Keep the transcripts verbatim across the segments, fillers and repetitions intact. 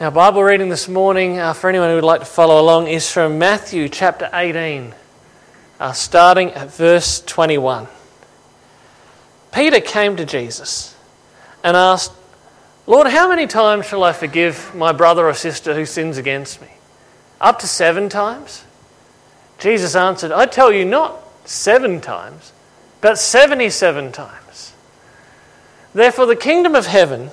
Our Bible reading this morning, uh, for anyone who would like to follow along, is from Matthew chapter eighteen, uh, starting at verse twenty-one. Peter came to Jesus and asked, "Lord, how many times shall I forgive my brother or sister who sins against me? Up to seven times?" Jesus answered, "I tell you, not seven times, but seventy-seven times. Therefore the kingdom of heaven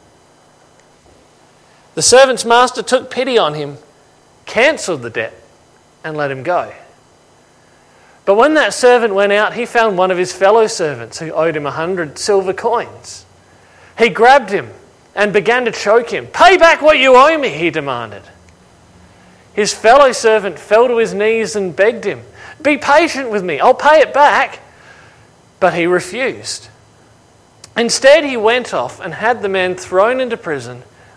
The servant's master took pity on him, cancelled the debt, and let him go. But when that servant went out, he found one of his fellow servants who owed him a hundred silver coins. He grabbed him and began to choke him. 'Pay back what you owe me,' he demanded. His fellow servant fell to his knees and begged him, 'Be patient with me, I'll pay it back.' But he refused. Instead, he went off and had the man thrown into prison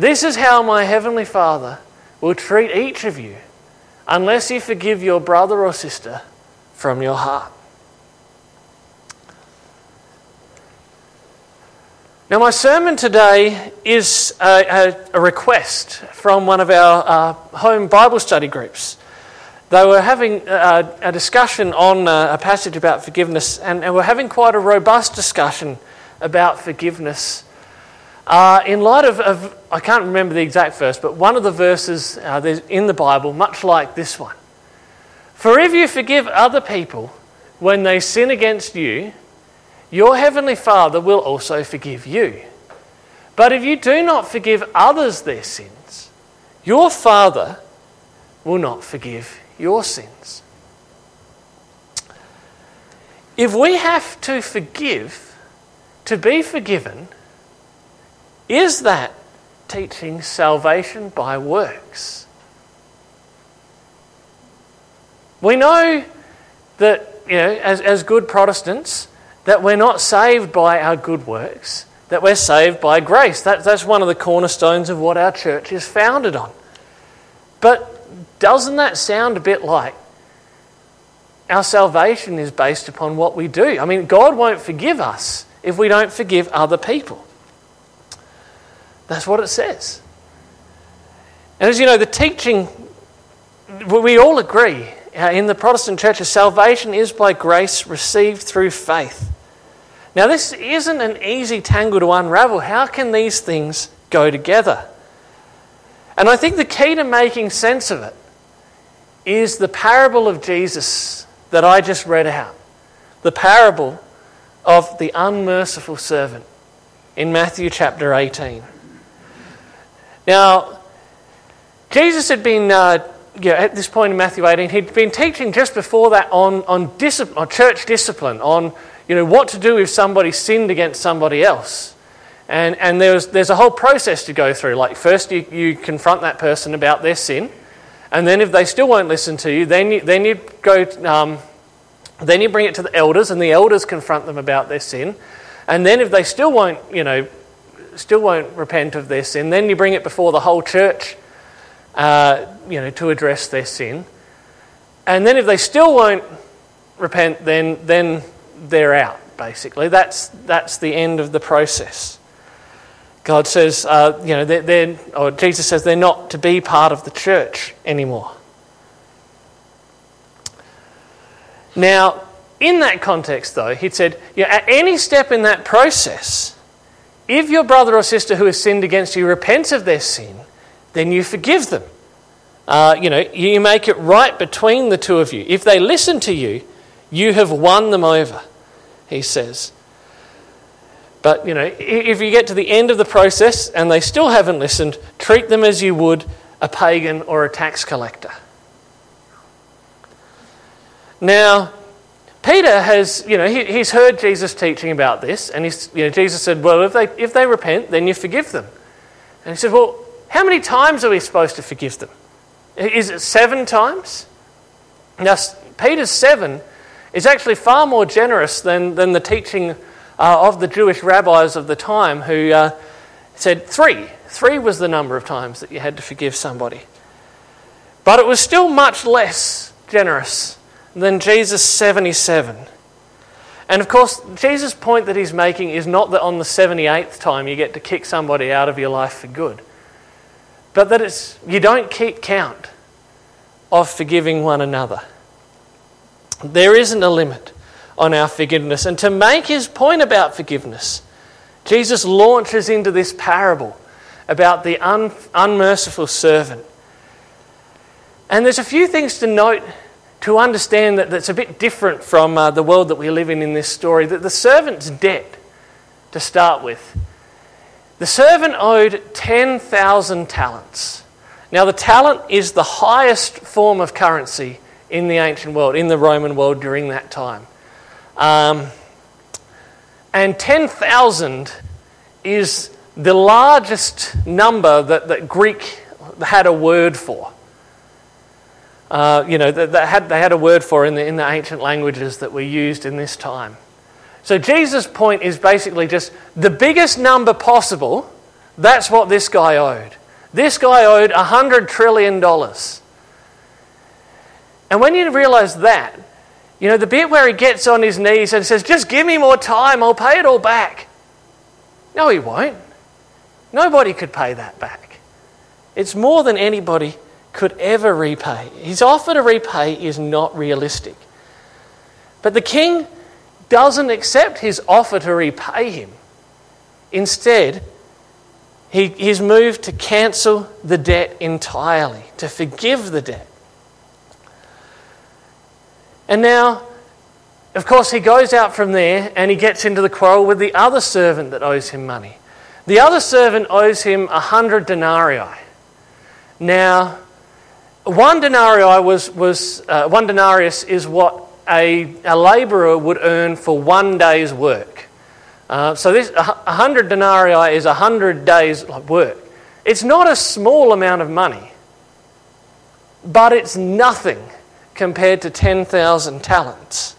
This is how my heavenly Father will treat each of you unless you forgive your brother or sister from your heart." Now, my sermon today is a, a, a request from one of our uh, home Bible study groups. They were having a, a discussion on a, a passage about forgiveness, and, and we're having quite a robust discussion about forgiveness. Uh, in light of, of, I can't remember the exact verse, but one of the verses uh, in the Bible, much like this one. "For if you forgive other people when they sin against you, your heavenly Father will also forgive you. But if you do not forgive others their sins, your Father will not forgive your sins." If we have to forgive to be forgiven, is that teaching salvation by works? We know that, you know, as, as good Protestants, that we're not saved by our good works, that we're saved by grace. That, that's one of the cornerstones of what our church is founded on. But doesn't that sound a bit like our salvation is based upon what we do? I mean, God won't forgive us if we don't forgive other people. That's what it says. And as you know, the teaching, we all agree in the Protestant church, is salvation is by grace received through faith. Now, this isn't an easy tangle to unravel. How can these things go together? And I think the key to making sense of it is the parable of Jesus that I just read out. The parable of the unmerciful servant in Matthew chapter eighteen. Now, Jesus had been, uh, you know, at this point in Matthew eighteen, he'd been teaching just before that on on, discipline, on church discipline, on you know what to do if somebody sinned against somebody else, and and there was there's a whole process to go through. Like first, you, you confront that person about their sin, and then if they still won't listen to you, then you, then you go um, then you bring it to the elders, and the elders confront them about their sin, and then if they still won't, you know. still won't repent of their sin, then you bring it before the whole church uh, you know, to address their sin. And then if they still won't repent, then then they're out, basically. That's that's the end of the process. God says, uh, you know, they're, they're, or Jesus says they're not to be part of the church anymore. Now, in that context, though, he said, you know, at any step in that process, If your brother or sister who has sinned against you repents of their sin, then you forgive them. Uh, you know, you make it right between the two of you. If they listen to you, you have won them over, he says. But, you know, if you get to the end of the process and they still haven't listened, treat them as you would a pagan or a tax collector. Now, Peter has, you know, he, he's heard Jesus teaching about this, and he's, you know, Jesus said, well, if they if they repent, then you forgive them. And he said, well, how many times are we supposed to forgive them? Is it seven times? Now, Peter's seven is actually far more generous than, than the teaching uh, of the Jewish rabbis of the time who uh, said three. Three was the number of times that you had to forgive somebody. But it was still much less generous than Jesus' seventy-seven. And of course, Jesus' point that he's making is not that on the seventy-eighth time you get to kick somebody out of your life for good, but that it's you don't keep count of forgiving one another. There isn't a limit on our forgiveness. And to make his point about forgiveness, Jesus launches into this parable about the un- unmerciful servant. And there's a few things to note to understand that that's a bit different from uh, the world that we live in in this story, that the servant's debt, to start with. The servant owed ten thousand talents. Now, the talent is the highest form of currency in the ancient world, in the Roman world during that time. Um, and ten thousand is the largest number that, that Greek had a word for. Uh, you know, they had they had a word for in the in the ancient languages that were used in this time. So Jesus' point is basically just the biggest number possible. That's what this guy owed. This guy owed a hundred trillion dollars. And when you realise that, you know, the bit where he gets on his knees and says, "Just give me more time. I'll pay it all back." No, he won't. Nobody could pay that back. It's more than anybody could ever repay. His offer to repay is not realistic. But the king doesn't accept his offer to repay him. Instead, he, he's moved to cancel the debt entirely, to forgive the debt. And now, of course, he goes out from there and he gets into the quarrel with the other servant that owes him money. The other servant owes him a hundred denarii. Now, One denarii was was uh, one denarius is what a, a labourer would earn for one day's work. Uh, so this a hundred denarii is a hundred days of work. It's not a small amount of money, but it's nothing compared to ten thousand talents.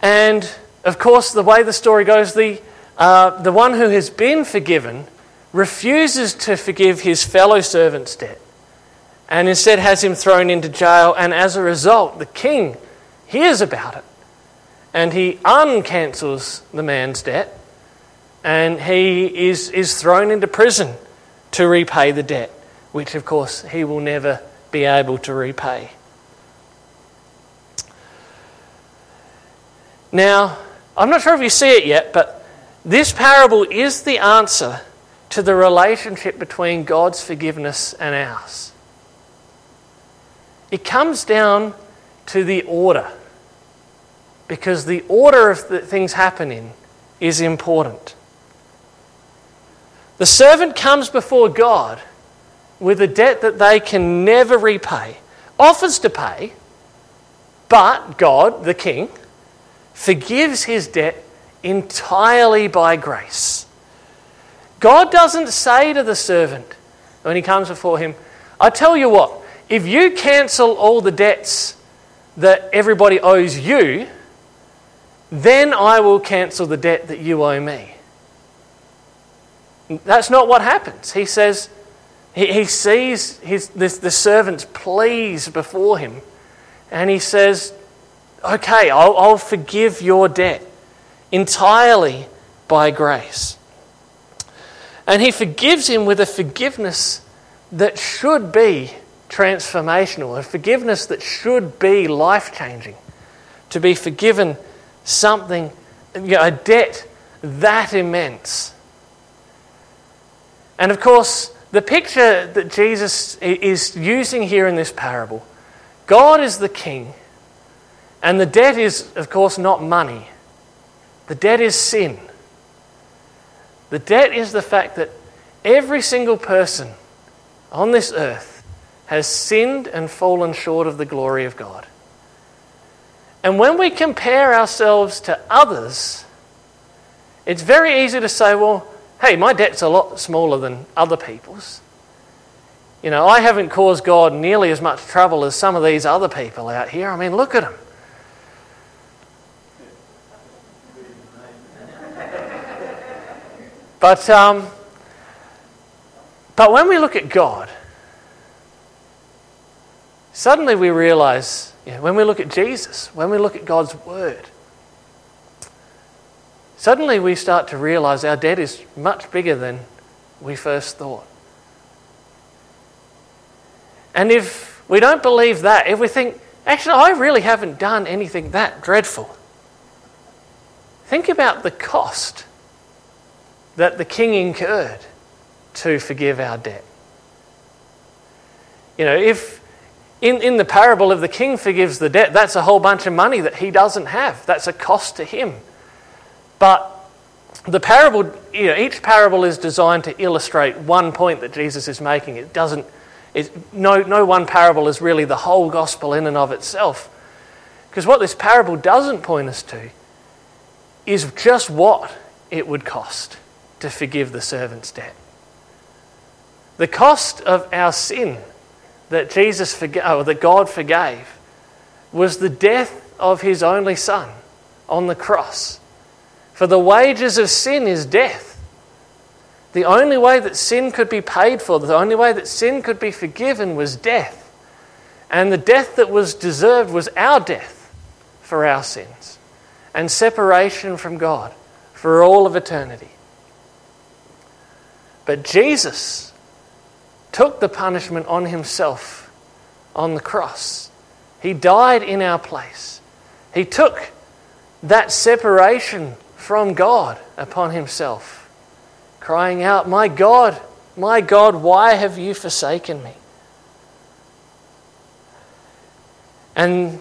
And of course, the way the story goes, the uh, the one who has been forgiven refuses to forgive his fellow servant's debt and instead has him thrown into jail, and as a result the king hears about it and he uncancels the man's debt and he is, is thrown into prison to repay the debt, which of course he will never be able to repay. Now, I'm not sure if you see it yet, but this parable is the answer to the relationship between God's forgiveness and ours. It comes down to the order, because the order of the things happening is important. The servant comes before God with a debt that they can never repay, offers to pay, but God, the king, forgives his debt entirely by grace. God doesn't say to the servant when he comes before him, I tell you what, if you cancel all the debts that everybody owes you, then I will cancel the debt that you owe me. That's not what happens. He says, he, he sees his, this, the servant's pleas before him and he says, okay, I'll, I'll forgive your debt entirely by grace. And he forgives him with a forgiveness that should be transformational, a forgiveness that should be life-changing, to be forgiven something you know, a debt that immense. And of course, the picture that Jesus is using here in this parable, God is the king, and the debt is, of course, not money. The debt is sin. The debt is the fact that every single person on this earth has sinned and fallen short of the glory of God. And when we compare ourselves to others, it's very easy to say, well, hey, my debt's a lot smaller than other people's. You know, I haven't caused God nearly as much trouble as some of these other people out here. I mean, look at them. But um, but when we look at God, suddenly we realize, you know, when we look at Jesus, when we look at God's word, suddenly we start to realize our debt is much bigger than we first thought. And if we don't believe that, if we think, actually, I really haven't done anything that dreadful, think about the cost that the king incurred to forgive our debt. You know, if in, in the parable of the king forgives the debt, that's a whole bunch of money that he doesn't have. That's a cost to him. But the parable, you know, each parable is designed to illustrate one point that Jesus is making. It doesn't, it's, no, no one parable is really the whole gospel in and of itself. Because what this parable doesn't point us to is just what it would cost to forgive the servant's debt. The cost of our sin that Jesus forgave, or that God forgave, was the death of his only son on the cross. For the wages of sin is death. The only way that sin could be paid for, the only way that sin could be forgiven was death. And the death that was deserved was our death for our sins and separation from God for all of eternity. But Jesus took the punishment on himself on the cross. He died in our place. He took that separation from God upon himself, crying out, "My God, my God, why have you forsaken me?" And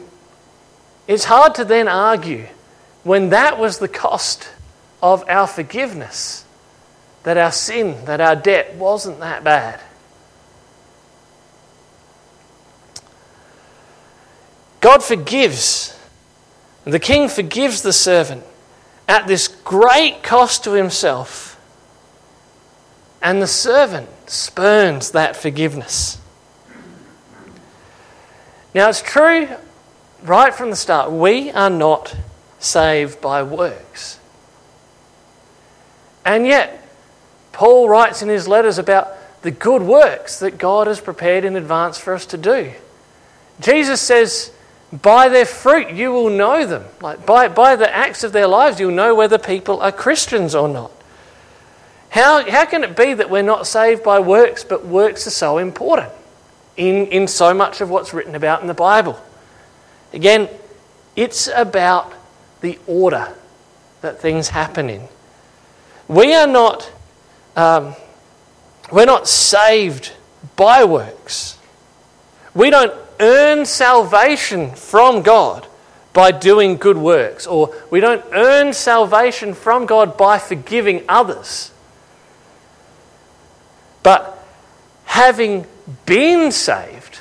it's hard to then argue when that was the cost of our forgiveness, that our sin, that our debt wasn't that bad. God forgives. The king forgives the servant at this great cost to himself. And the servant spurns that forgiveness. Now it's true right from the start, we are not saved by works. And yet, Paul writes in his letters about the good works that God has prepared in advance for us to do. Jesus says, by their fruit you will know them. Like by, by the acts of their lives you'll know whether people are Christians or not. How, how can it be that we're not saved by works, but works are so important in, in so much of what's written about in the Bible? Again, it's about the order that things happen in. We are not... Um, we're not saved by works. We don't earn salvation from God by doing good works, or we don't earn salvation from God by forgiving others. But having been saved,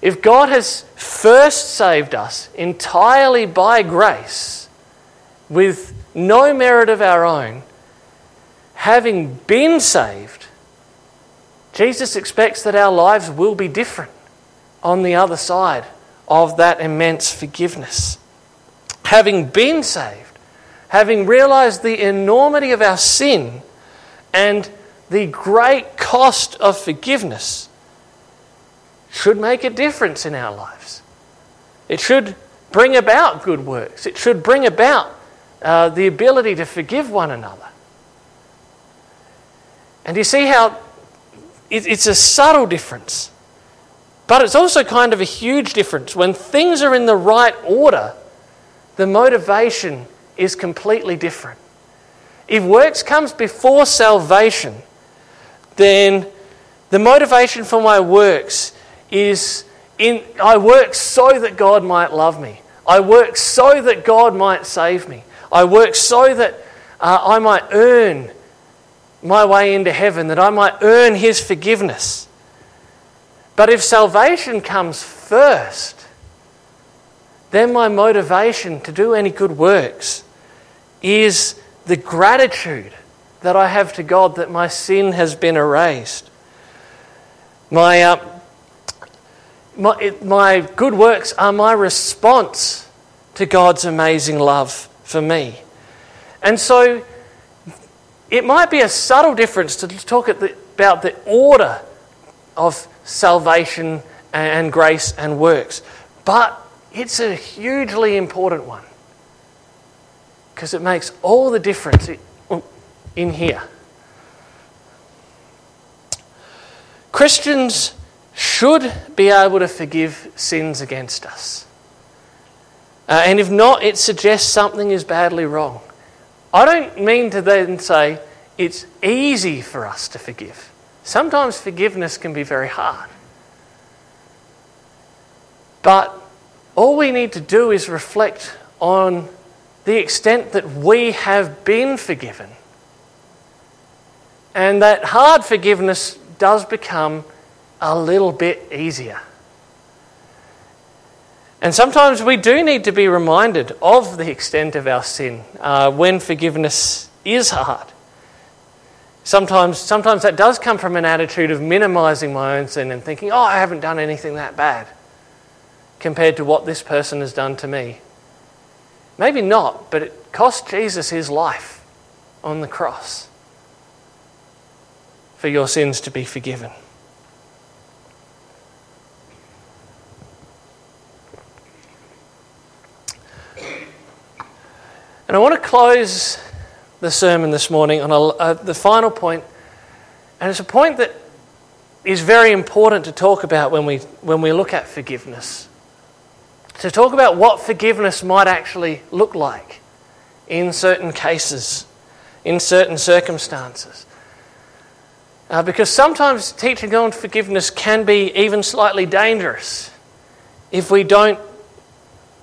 if God has first saved us entirely by grace, with no merit of our own, having been saved, Jesus expects that our lives will be different on the other side of that immense forgiveness. Having been saved, having realized the enormity of our sin and the great cost of forgiveness, should make a difference in our lives. It should bring about good works. It should bring about uh, the ability to forgive one another. And you see how it's a subtle difference, but it's also kind of a huge difference. When things are in the right order, the motivation is completely different. If works comes before salvation, then the motivation for my works is in I work so that God might love me. I work so that God might save me. I work so that uh, I might earn my way into heaven, that I might earn his forgiveness. But if salvation comes first, then my motivation to do any good works is the gratitude that I have to God that my sin has been erased. My, uh, my, it, my good works are my response to God's amazing love for me. And so it might be a subtle difference to talk at the, about the order of salvation and grace and works, but it's a hugely important one because it makes all the difference in here. Christians should be able to forgive sins against us. Uh, and if not, it suggests something is badly wrong. I don't mean to then say it's easy for us to forgive. Sometimes forgiveness can be very hard. But all we need to do is reflect on the extent that we have been forgiven. And that hard forgiveness does become a little bit easier. And sometimes we do need to be reminded of the extent of our sin uh, when forgiveness is hard. Sometimes sometimes that does come from an attitude of minimising my own sin and thinking, oh, I haven't done anything that bad compared to what this person has done to me. Maybe not, but it cost Jesus his life on the cross for your sins to be forgiven. And I want to close the sermon this morning on a, uh, the final point, and it's a point that is very important to talk about when we when we look at forgiveness. To talk about what forgiveness might actually look like in certain cases, in certain circumstances. Uh, because sometimes teaching on forgiveness can be even slightly dangerous if we don't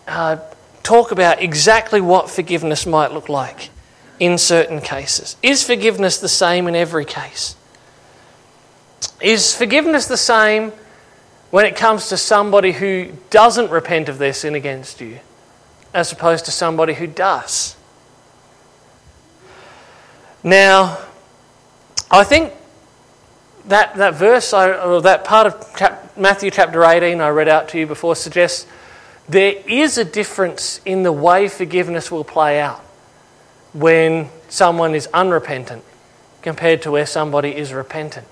uh, talk about exactly what forgiveness might look like in certain cases. Is forgiveness the same in every case? Is forgiveness the same when it comes to somebody who doesn't repent of their sin against you as opposed to somebody who does? Now, I think That that verse, I, or that part of chap, Matthew chapter eighteen I read out to you before suggests there is a difference in the way forgiveness will play out when someone is unrepentant compared to where somebody is repentant.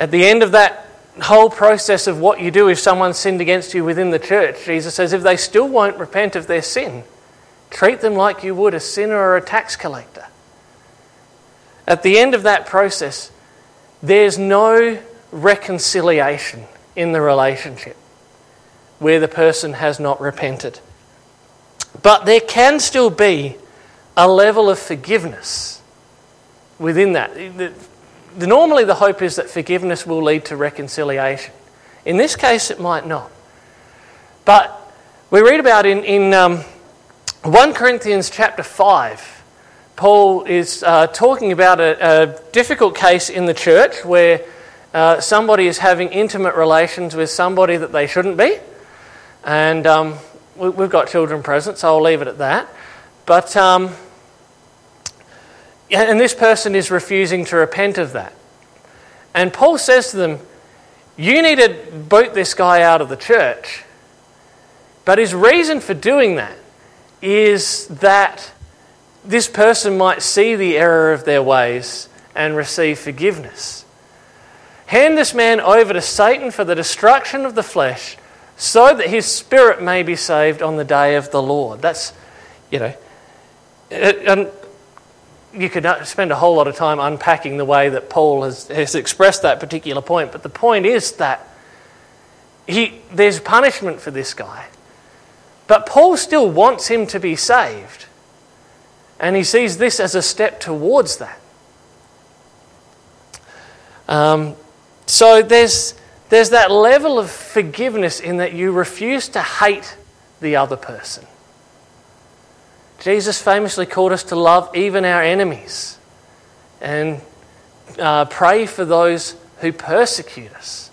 At the end of that whole process of what you do if someone sinned against you within the church, Jesus says if they still won't repent of their sin, treat them like you would a sinner or a tax collector. At the end of that process, there's no reconciliation in the relationship where the person has not repented. But there can still be a level of forgiveness within that. The, the, normally the hope is that forgiveness will lead to reconciliation. In this case, it might not. But we read about in, in um, First Corinthians chapter five, Paul is uh, talking about a, a difficult case in the church where uh, somebody is having intimate relations with somebody that they shouldn't be. And um, we, we've got children present, so I'll leave it at that. But um, and this person is refusing to repent of that. And Paul says to them, you need to boot this guy out of the church. But his reason for doing that is that this person might see the error of their ways and receive forgiveness. Hand this man over to Satan for the destruction of the flesh so that his spirit may be saved on the day of the Lord. That's, you know, and you could spend a whole lot of time unpacking the way that Paul has, has expressed that particular point, but the point is that he there's punishment for this guy. But Paul still wants him to be saved. And he sees this as a step towards that. Um, so there's there's that level of forgiveness in that you refuse to hate the other person. Jesus famously called us to love even our enemies and uh, pray for those who persecute us.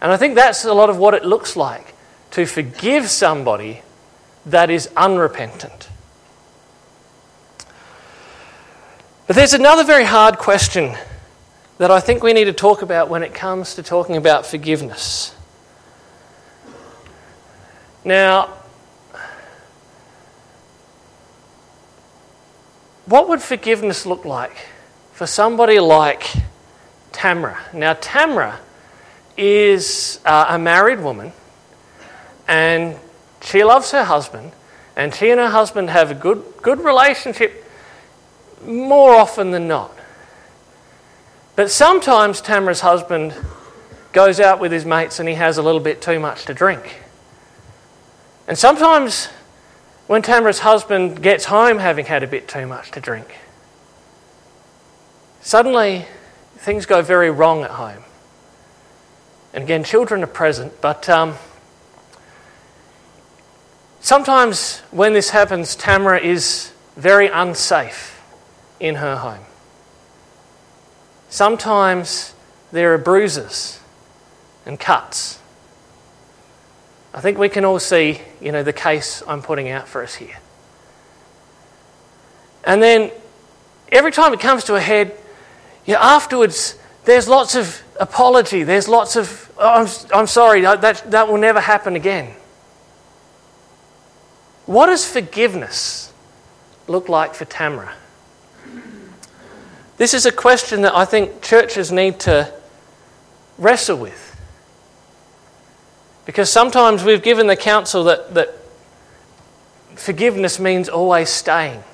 And I think that's a lot of what it looks like to forgive somebody that is unrepentant. But there's another very hard question that I think we need to talk about when it comes to talking about forgiveness. Now, what would forgiveness look like for somebody like Tamra? Now, Tamra is uh, a married woman, and she loves her husband, and she and her husband have a good good relationship more often than not. But sometimes Tamra's husband goes out with his mates and he has a little bit too much to drink. And sometimes when Tamra's husband gets home having had a bit too much to drink, suddenly things go very wrong at home. And again, children are present, but um, sometimes when this happens, Tamra is very unsafe in her home. Sometimes there are bruises and cuts. I think we can all see, you know, the case I'm putting out for us here. And then every time it comes to a head, you know, afterwards there's lots of apology. There's lots of, oh, I'm, I'm sorry, that, that will never happen again. What does forgiveness look like for Tamra? This is a question that I think churches need to wrestle with, because sometimes we've given the counsel that, that forgiveness means always staying,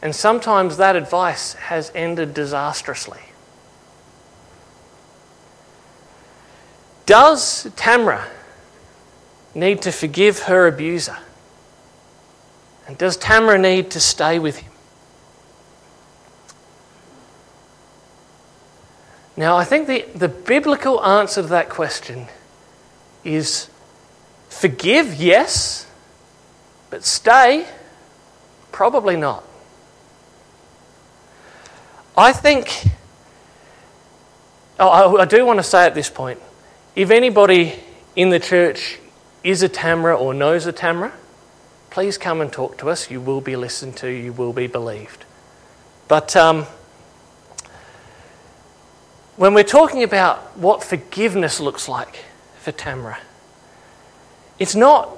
and sometimes that advice has ended disastrously. Does Tamra need to forgive her abuser? And does Tamra need to stay with him? Now, I think the, the biblical answer to that question is forgive, yes, but stay, probably not. I think, oh, I, I do want to say at this point, if anybody in the church is a Tamra or knows a Tamra, please come and talk to us. You will be listened to, you will be believed. But um, when we're talking about what forgiveness looks like for Tamra, it's not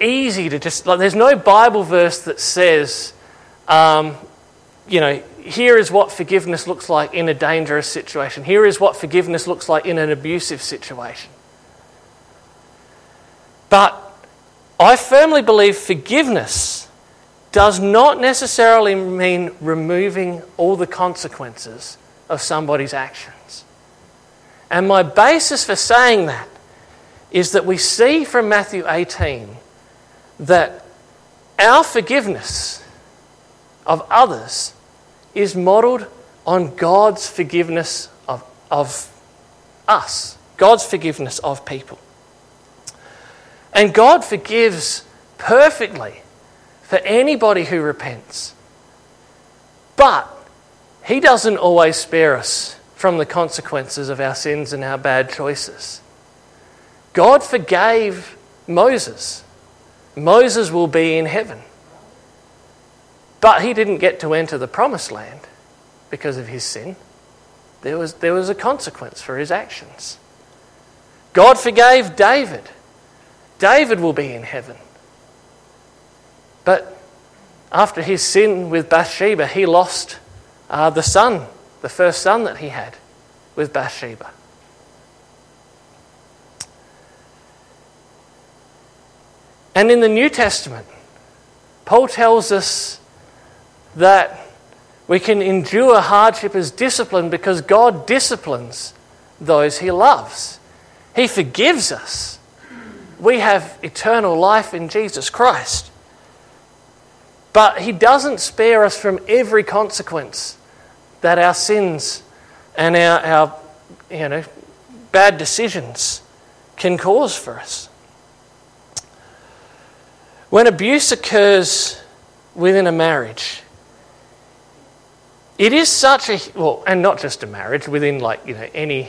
easy to just, like, there's no Bible verse that says, um, you know, here is what forgiveness looks like in a dangerous situation. Here is what forgiveness looks like in an abusive situation. But I firmly believe forgiveness does not necessarily mean removing all the consequences of somebody's action. And my basis for saying that is that we see from Matthew eighteen that our forgiveness of others is modelled on God's forgiveness of, of us, God's forgiveness of people. And God forgives perfectly for anybody who repents. But he doesn't always spare us from the consequences of our sins and our bad choices. God forgave Moses. Moses will be in heaven. But he didn't get to enter the promised land because of his sin. There was, there was a consequence for his actions. God forgave David. David will be in heaven. But after his sin with Bathsheba, he lost uh, the son the first son that he had with Bathsheba. And in the New Testament, Paul tells us that we can endure hardship as discipline because God disciplines those he loves. He forgives us we have eternal life in Jesus Christ. But he doesn't spare us from every consequence that our sins and our, our you know, bad decisions can cause for us. When abuse occurs within a marriage, it is such a, well, and not just a marriage, within like, you know, any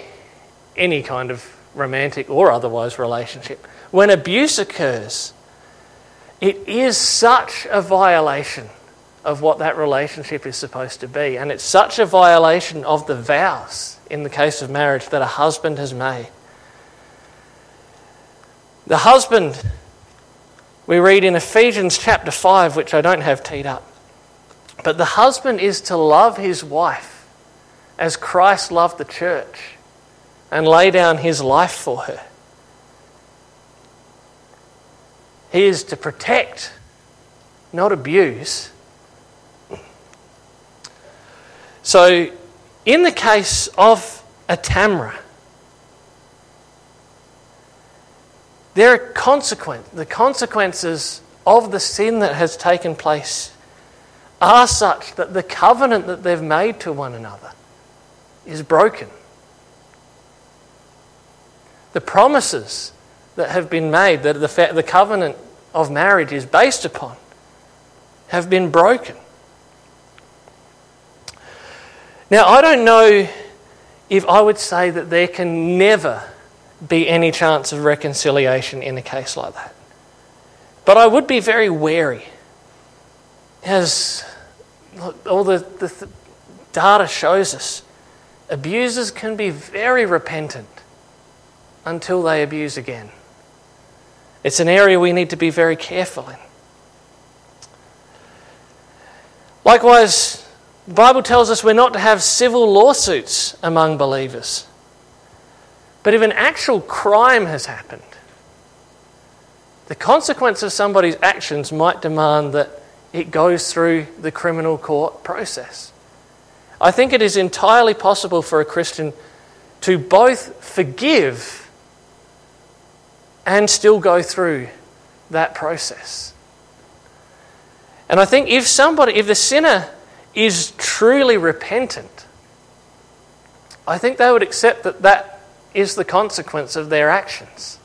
any kind of romantic or otherwise relationship. When abuse occurs, it is such a violation of what that relationship is supposed to be. And it's such a violation of the vows, in the case of marriage, that a husband has made. The husband, we read in Ephesians chapter five, which I don't have teed up, but the husband is to love his wife as Christ loved the church and lay down his life for her. He is to protect, not abuse. So, in the case of a Tamra, there are consequences. The consequences of the sin that has taken place are such that the covenant that they've made to one another is broken. The promises that have been made, that the, fa- the covenant of marriage is based upon, have been broken. Now, I don't know if I would say that there can never be any chance of reconciliation in a case like that. But I would be very wary, as all the, the th- data shows us. Abusers can be very repentant until they abuse again. It's an area we need to be very careful in. Likewise, the Bible tells us we're not to have civil lawsuits among believers. But if an actual crime has happened, the consequence of somebody's actions might demand that it goes through the criminal court process. I think it is entirely possible for a Christian to both forgive and still go through that process. And I think if somebody, if the sinner is truly repentant, I think they would accept that that is the consequence of their actions.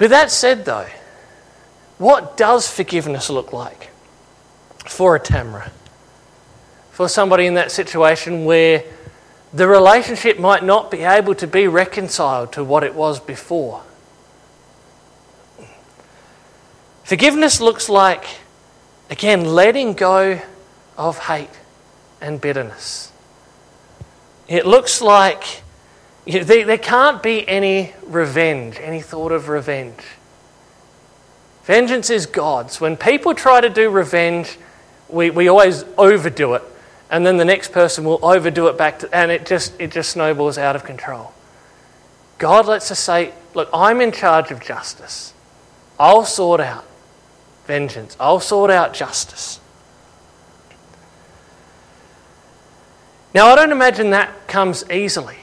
With that said, though, what does forgiveness look like for a Tamra? For somebody in that situation where the relationship might not be able to be reconciled to what it was before? Forgiveness looks like, again, letting go of hate and bitterness. It looks like you know, there, there can't be any revenge, any thought of revenge. Vengeance is God's. When people try to do revenge, we, we always overdo it, and then the next person will overdo it back to, and it just it just snowballs out of control. God lets us say, look, I'm in charge of justice. I'll sort out vengeance. I'll sort out justice. Now, I don't imagine that comes easily.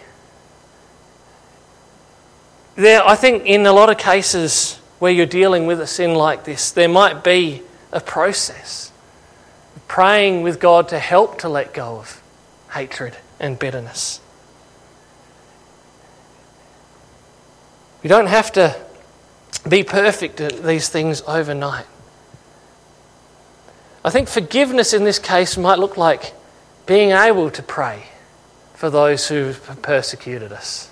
There, I think in a lot of cases where you're dealing with a sin like this, there might be a process. Praying with God to help to let go of hatred and bitterness. We don't have to be perfect at these things overnight. I think forgiveness in this case might look like being able to pray for those who have persecuted us.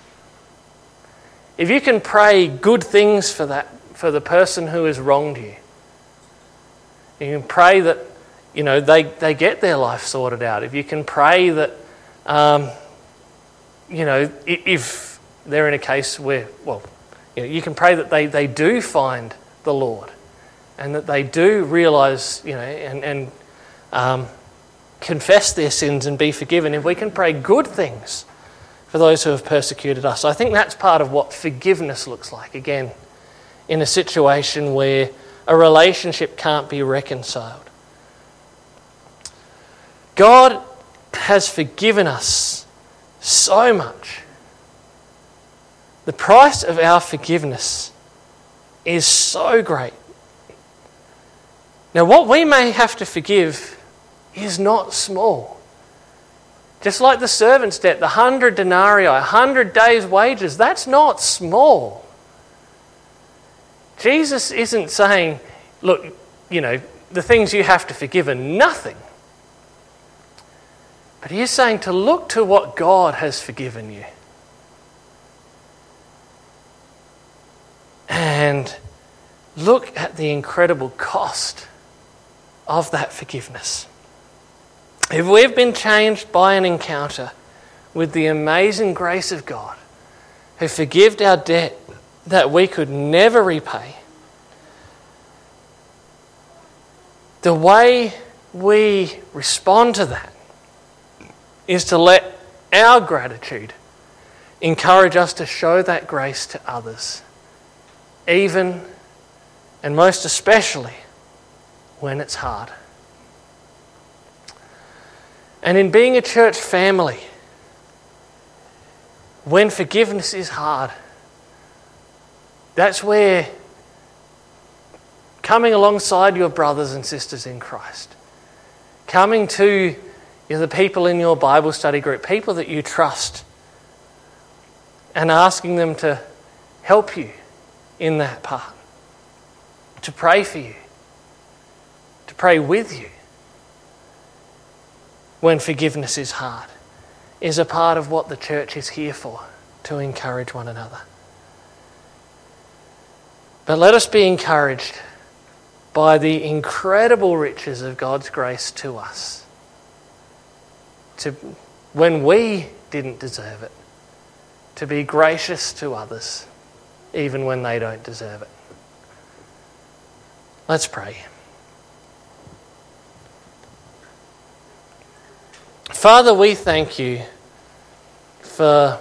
If you can pray good things for that, for the person who has wronged you, you can pray that You know, they, they get their life sorted out. If you can pray that, um, you know, if they're in a case where, well, you know, you can pray that they, they do find the Lord and that they do realise, you know, and, and um, confess their sins and be forgiven. If we can pray good things for those who have persecuted us, I think that's part of what forgiveness looks like, again, in a situation where a relationship can't be reconciled. God has forgiven us so much The price of our forgiveness is so great. Now, what we may have to forgive is not small. Just like the servant's debt, the hundred denarii, a hundred days' wages, that's not small. Jesus isn't saying, look, you know, the things you have to forgive are nothing. But he is saying to look to what God has forgiven you. And look at the incredible cost of that forgiveness. If we've been changed by an encounter with the amazing grace of God, who forgave our debt that we could never repay, the way we respond to that is to let our gratitude encourage us to show that grace to others, even and most especially when it's hard. And in being a church family, when forgiveness is hard, that's where coming alongside your brothers and sisters in Christ, coming to you know, the people in your Bible study group, people that you trust, and asking them to help you in that part, to pray for you, to pray with you when forgiveness is hard, is a part of what the church is here for, to encourage one another. But let us be encouraged by the incredible riches of God's grace to us, to, when we didn't deserve it, to be gracious to others, even when they don't deserve it. Let's pray. Father, we thank you for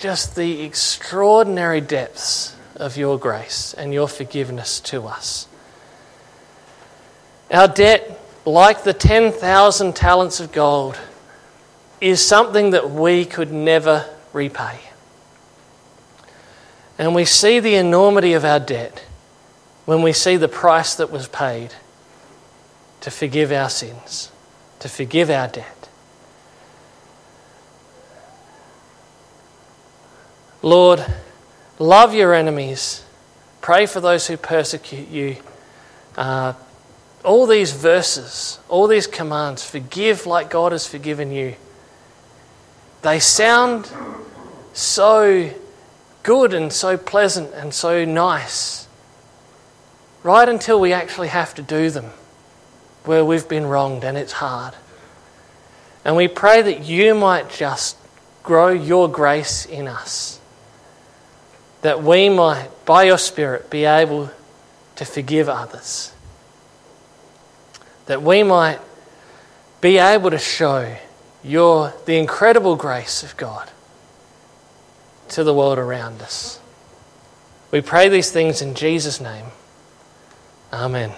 just the extraordinary depths of your grace and your forgiveness to us. Our debt, like the ten thousand talents of gold, is something that we could never repay. And we see the enormity of our debt when we see the price that was paid to forgive our sins, to forgive our debt. Lord, love your enemies. Pray for those who persecute you. Uh, all these verses, all these commands, forgive like God has forgiven you. They sound so good and so pleasant and so nice, right until we actually have to do them where we've been wronged and it's hard. And we pray that you might just grow your grace in us, that we might, by your Spirit, be able to forgive others, that we might be able to show your the incredible grace of God to the world around us. We pray these things in Jesus' name. Amen.